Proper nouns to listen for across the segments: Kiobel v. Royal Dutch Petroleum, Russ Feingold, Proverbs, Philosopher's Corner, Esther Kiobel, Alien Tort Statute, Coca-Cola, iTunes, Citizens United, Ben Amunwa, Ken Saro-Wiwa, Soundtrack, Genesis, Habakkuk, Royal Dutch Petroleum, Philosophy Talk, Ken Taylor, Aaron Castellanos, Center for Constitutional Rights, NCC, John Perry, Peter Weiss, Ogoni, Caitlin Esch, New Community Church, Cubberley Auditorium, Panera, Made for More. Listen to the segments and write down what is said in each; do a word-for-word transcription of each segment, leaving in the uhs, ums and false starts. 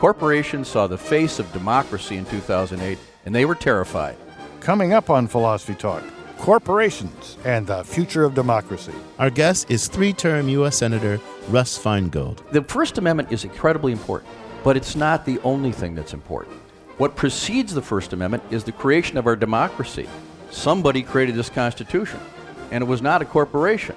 Corporations saw the face of democracy in two thousand eight, and they were terrified. Coming up on Philosophy Talk, corporations and the future of democracy. Our guest is three-term U S Senator Russ Feingold. The First Amendment is incredibly important, but it's not the only thing that's important. What precedes the First Amendment is the creation of our democracy. Somebody created this Constitution, and it was not a corporation.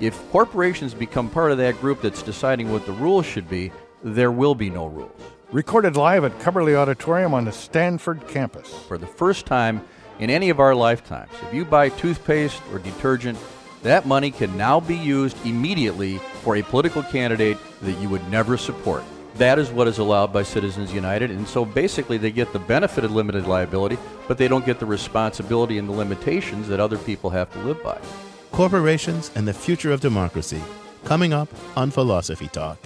If corporations become part of that group that's deciding what the rules should be, there will be no rules. Recorded live at Cubberley Auditorium on the Stanford campus. For the first time in any of our lifetimes, if you buy toothpaste or detergent, that money can now be used immediately for a political candidate that you would never support. That is what is allowed by Citizens United, and so basically they get the benefit of limited liability, but they don't get the responsibility and the limitations that other people have to live by. Corporations and the future of democracy, coming up on Philosophy Talk.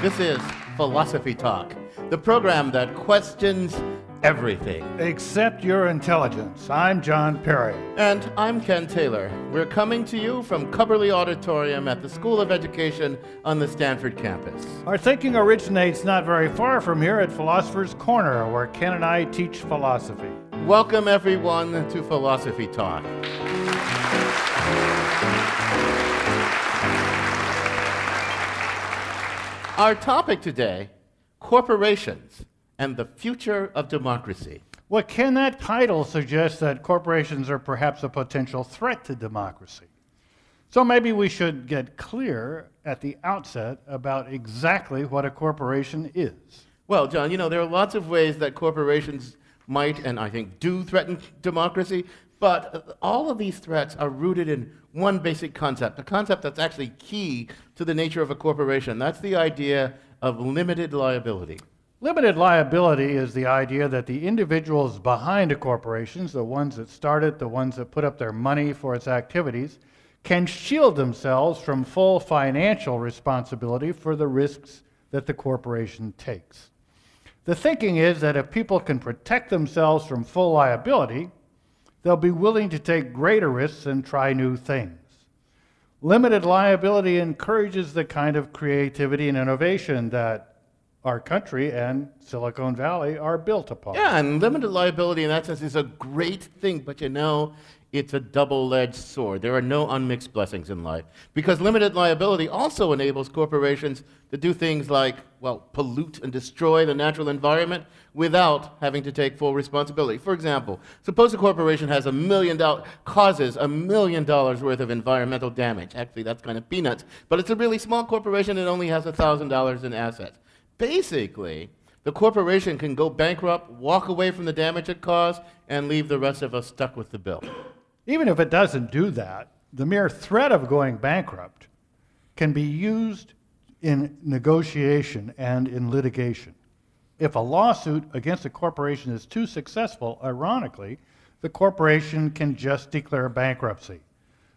This is Philosophy Talk, the program that questions everything. Except your intelligence. I'm John Perry. And I'm Ken Taylor. We're coming to you from Cubberley Auditorium at the School of Education on the Stanford campus. Our thinking originates not very far from here at Philosopher's Corner, where Ken and I teach philosophy. Welcome, everyone, to Philosophy Talk. Our topic today, corporations and the future of democracy. Well, can that title suggest that corporations are perhaps a potential threat to democracy? So maybe we should get clear at the outset about exactly what a corporation is. Well, John, you know, there are lots of ways that corporations might, and I think do, threaten democracy, but all of these threats are rooted in one basic concept, a concept that's actually key to the nature of a corporation. That's the idea of limited liability. Limited liability is the idea that the individuals behind a corporation, the ones that start it, the ones that put up their money for its activities, can shield themselves from full financial responsibility for the risks that the corporation takes. The thinking is that if people can protect themselves from full liability, they'll be willing to take greater risks and try new things. Limited liability encourages the kind of creativity and innovation that our country and Silicon Valley are built upon. Yeah, and limited liability in that sense is a great thing, but you know, it's a double-edged sword. There are no unmixed blessings in life, because limited liability also enables corporations to do things like, well, pollute and destroy the natural environment without having to take full responsibility. For example, suppose a corporation has a million dollar, causes a million dollars worth of environmental damage. Actually, that's kind of peanuts, but it's a really small corporation and only has one thousand dollars in assets. Basically, the corporation can go bankrupt, walk away from the damage it caused, and leave the rest of us stuck with the bill. Even if it doesn't do that, the mere threat of going bankrupt can be used in negotiation and in litigation. If a lawsuit against a corporation is too successful, ironically, the corporation can just declare bankruptcy,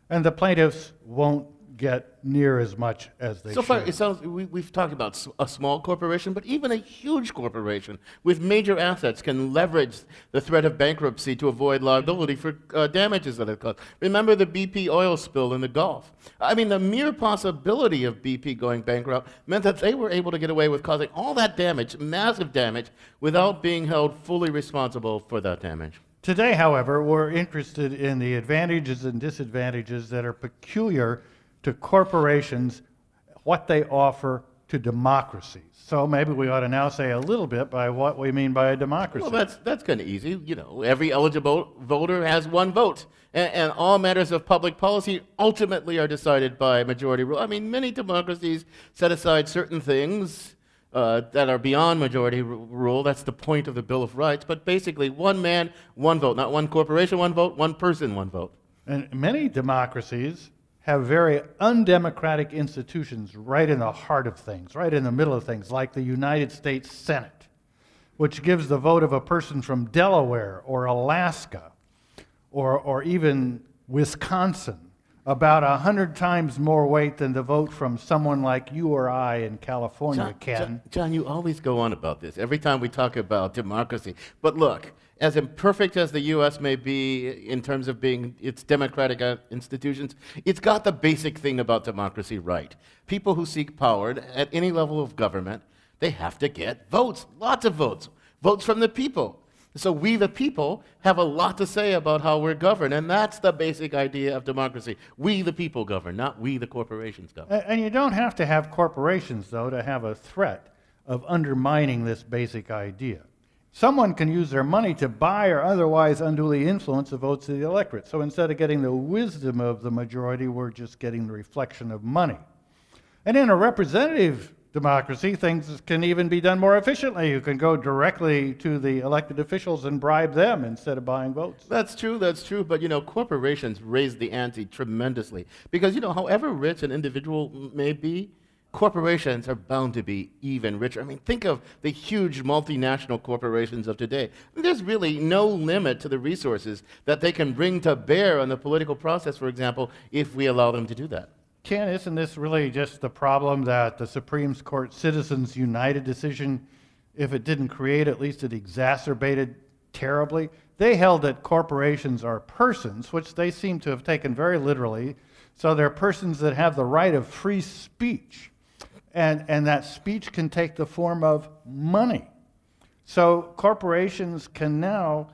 and the plaintiffs won't get near as much as they so should. So far, it sounds, we, we've talked about a small corporation, but even a huge corporation with major assets can leverage the threat of bankruptcy to avoid liability for uh, damages that it caused. Remember the B P oil spill in the Gulf. I mean, the mere possibility of B P going bankrupt meant that they were able to get away with causing all that damage, massive damage, without being held fully responsible for that damage. Today, however, we're interested in the advantages and disadvantages that are peculiar to corporations, what they offer to democracies. So maybe we ought to now say a little bit by what we mean by a democracy. Well, that's that's kind of easy. You know, every eligible voter has one vote, and, and all matters of public policy ultimately are decided by majority rule. I mean, many democracies set aside certain things uh, that are beyond majority r- rule. That's the point of the Bill of Rights. But basically, one man, one vote. Not one corporation, one vote. One person, one vote. And many democracies have very undemocratic institutions right in the heart of things, right in the middle of things, like the United States Senate, which gives the vote of a person from Delaware or Alaska or, or even Wisconsin about a hundred times more weight than the vote from someone like you or I in California, John, Ken. John, John, you always go on about this every time we talk about democracy. But look, as imperfect as the U S may be in terms of being its democratic institutions, it's got the basic thing about democracy right. People who seek power at any level of government, they have to get votes, lots of votes, votes from the people. So we, the people, have a lot to say about how we're governed, and that's the basic idea of democracy. We, the people, govern, not we, the corporations, govern. And you don't have to have corporations, though, to have a threat of undermining this basic idea. Someone can use their money to buy or otherwise unduly influence the votes of the electorate. So instead of getting the wisdom of the majority, we're just getting the reflection of money. And in a representative democracy, things can even be done more efficiently. You can go directly to the elected officials and bribe them instead of buying votes. That's true, that's true. But, you know, corporations raise the ante tremendously. Because, you know, however rich an individual may be, corporations are bound to be even richer. I mean, think of the huge multinational corporations of today. There's really no limit to the resources that they can bring to bear on the political process, for example, if we allow them to do that. Ken, isn't this really just the problem that the Supreme Court Citizens United decision, if it didn't create, at least it exacerbated terribly? They held that corporations are persons, which they seem to have taken very literally. So they're persons that have the right of free speech. And, and that speech can take the form of money. So corporations can now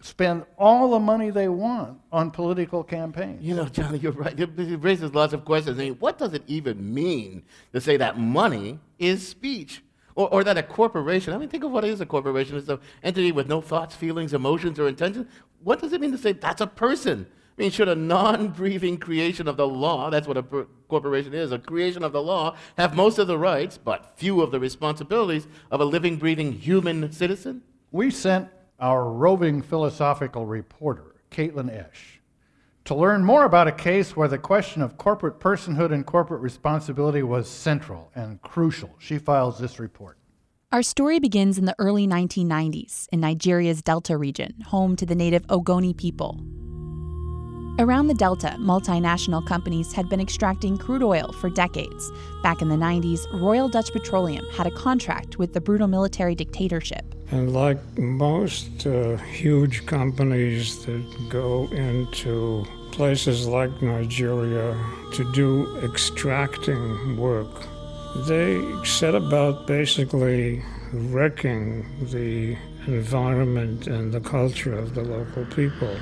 spend all the money they want on political campaigns. You know, Johnny, you're right. It raises lots of questions. I mean, what does it even mean to say that money is speech? Or, or that a corporation, I mean, think of what is a corporation. It's an entity with no thoughts, feelings, emotions, or intentions. What does it mean to say that's a person? I mean, should a non-breathing creation of the law, that's what a per- corporation is, a creation of the law, have most of the rights, but few of the responsibilities of a living, breathing human citizen? We sent our roving philosophical reporter, Caitlin Esch, to learn more about a case where the question of corporate personhood and corporate responsibility was central and crucial. She files this report. Our story begins in the early nineteen nineties in Nigeria's Delta region, home to the native Ogoni people. Around the Delta, multinational companies had been extracting crude oil for decades. Back in the nineties, Royal Dutch Petroleum had a contract with the brutal military dictatorship. And like most uh, huge companies that go into places like Nigeria to do extracting work, they set about basically wrecking the environment and the culture of the local people.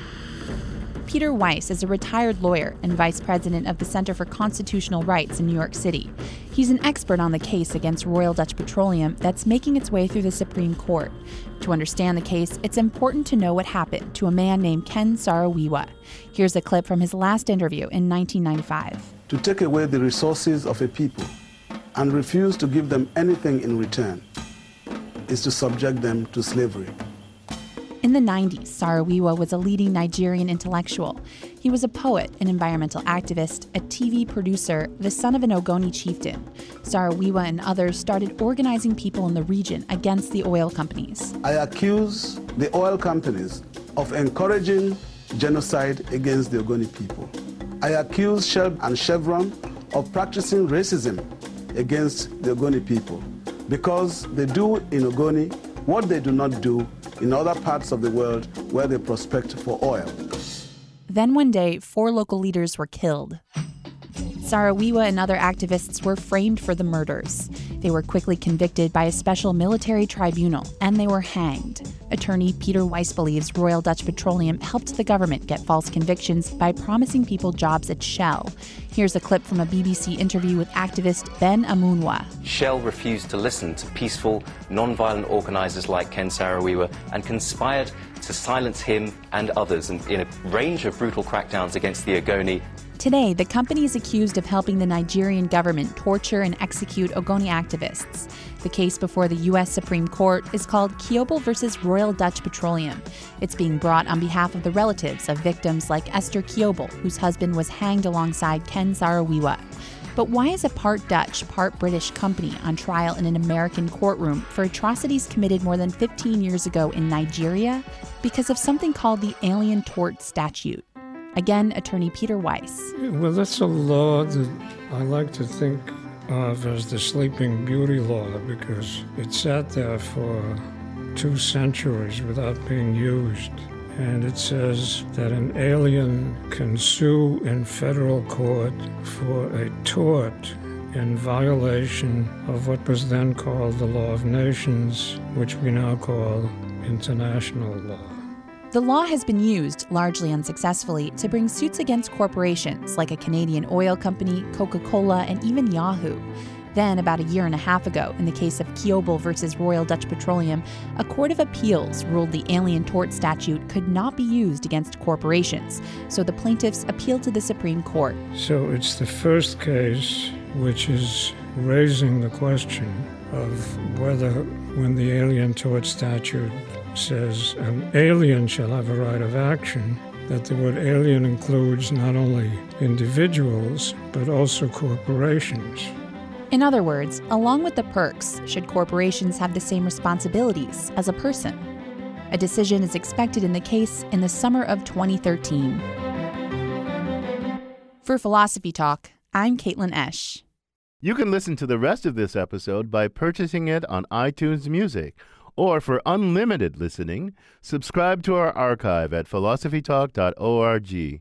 Peter Weiss is a retired lawyer and vice president of the Center for Constitutional Rights in New York City. He's an expert on the case against Royal Dutch Petroleum that's making its way through the Supreme Court. To understand the case, it's important to know what happened to a man named Ken Saro-Wiwa. Here's a clip from his last interview in nineteen ninety-five. To take away the resources of a people and refuse to give them anything in return is to subject them to slavery. In the nineties, Saro-Wiwa was a leading Nigerian intellectual. He was a poet, an environmental activist, a T V producer, the son of an Ogoni chieftain. Saro-Wiwa and others started organizing people in the region against the oil companies. I accuse the oil companies of encouraging genocide against the Ogoni people. I accuse Shell and Chevron of practicing racism against the Ogoni people because they do in Ogoni what they do not do in other parts of the world where they prospect for oil. Then one day, four local leaders were killed. Saro-Wiwa and other activists were framed for the murders. They were quickly convicted by a special military tribunal, and they were hanged. Attorney Peter Weiss believes Royal Dutch Petroleum helped the government get false convictions by promising people jobs at Shell. Here's a clip from a B B C interview with activist Ben Amunwa. Shell refused to listen to peaceful, non-violent organizers like Ken Saro-Wiwa and conspired to silence him and others in a range of brutal crackdowns against the Ogoni. Today, the company is accused of helping the Nigerian government torture and execute Ogoni activists. The case before the U S Supreme Court is called Kiobel v. Royal Dutch Petroleum. It's being brought on behalf of the relatives of victims like Esther Kiobel, whose husband was hanged alongside Ken Saro-Wiwa. But why is a part Dutch, part British company on trial in an American courtroom for atrocities committed more than fifteen years ago in Nigeria? Because of something called the Alien Tort Statute. Again, attorney Peter Weiss. Well, that's a law that I like to think of as the Sleeping Beauty law, because it sat there for two centuries without being used. And it says that an alien can sue in federal court for a tort in violation of what was then called the Law of Nations, which we now call international law. The law has been used, largely unsuccessfully, to bring suits against corporations like a Canadian oil company, Coca-Cola, and even Yahoo. Then, about a year and a half ago, in the case of Kiobel v. Royal Dutch Petroleum, a court of appeals ruled the Alien Tort Statute could not be used against corporations, so the plaintiffs appealed to the Supreme Court. So it's the first case which is raising the question of whether, when the Alien Tort Statute says an alien shall have a right of action, that the word alien includes not only individuals, but also corporations. In other words, along with the perks, should corporations have the same responsibilities as a person? A decision is expected in the case in the summer of twenty thirteen. For Philosophy Talk, I'm Caitlin Esch. You can listen to the rest of this episode by purchasing it on iTunes Music. Or for unlimited listening, subscribe to our archive at philosophy talk dot org.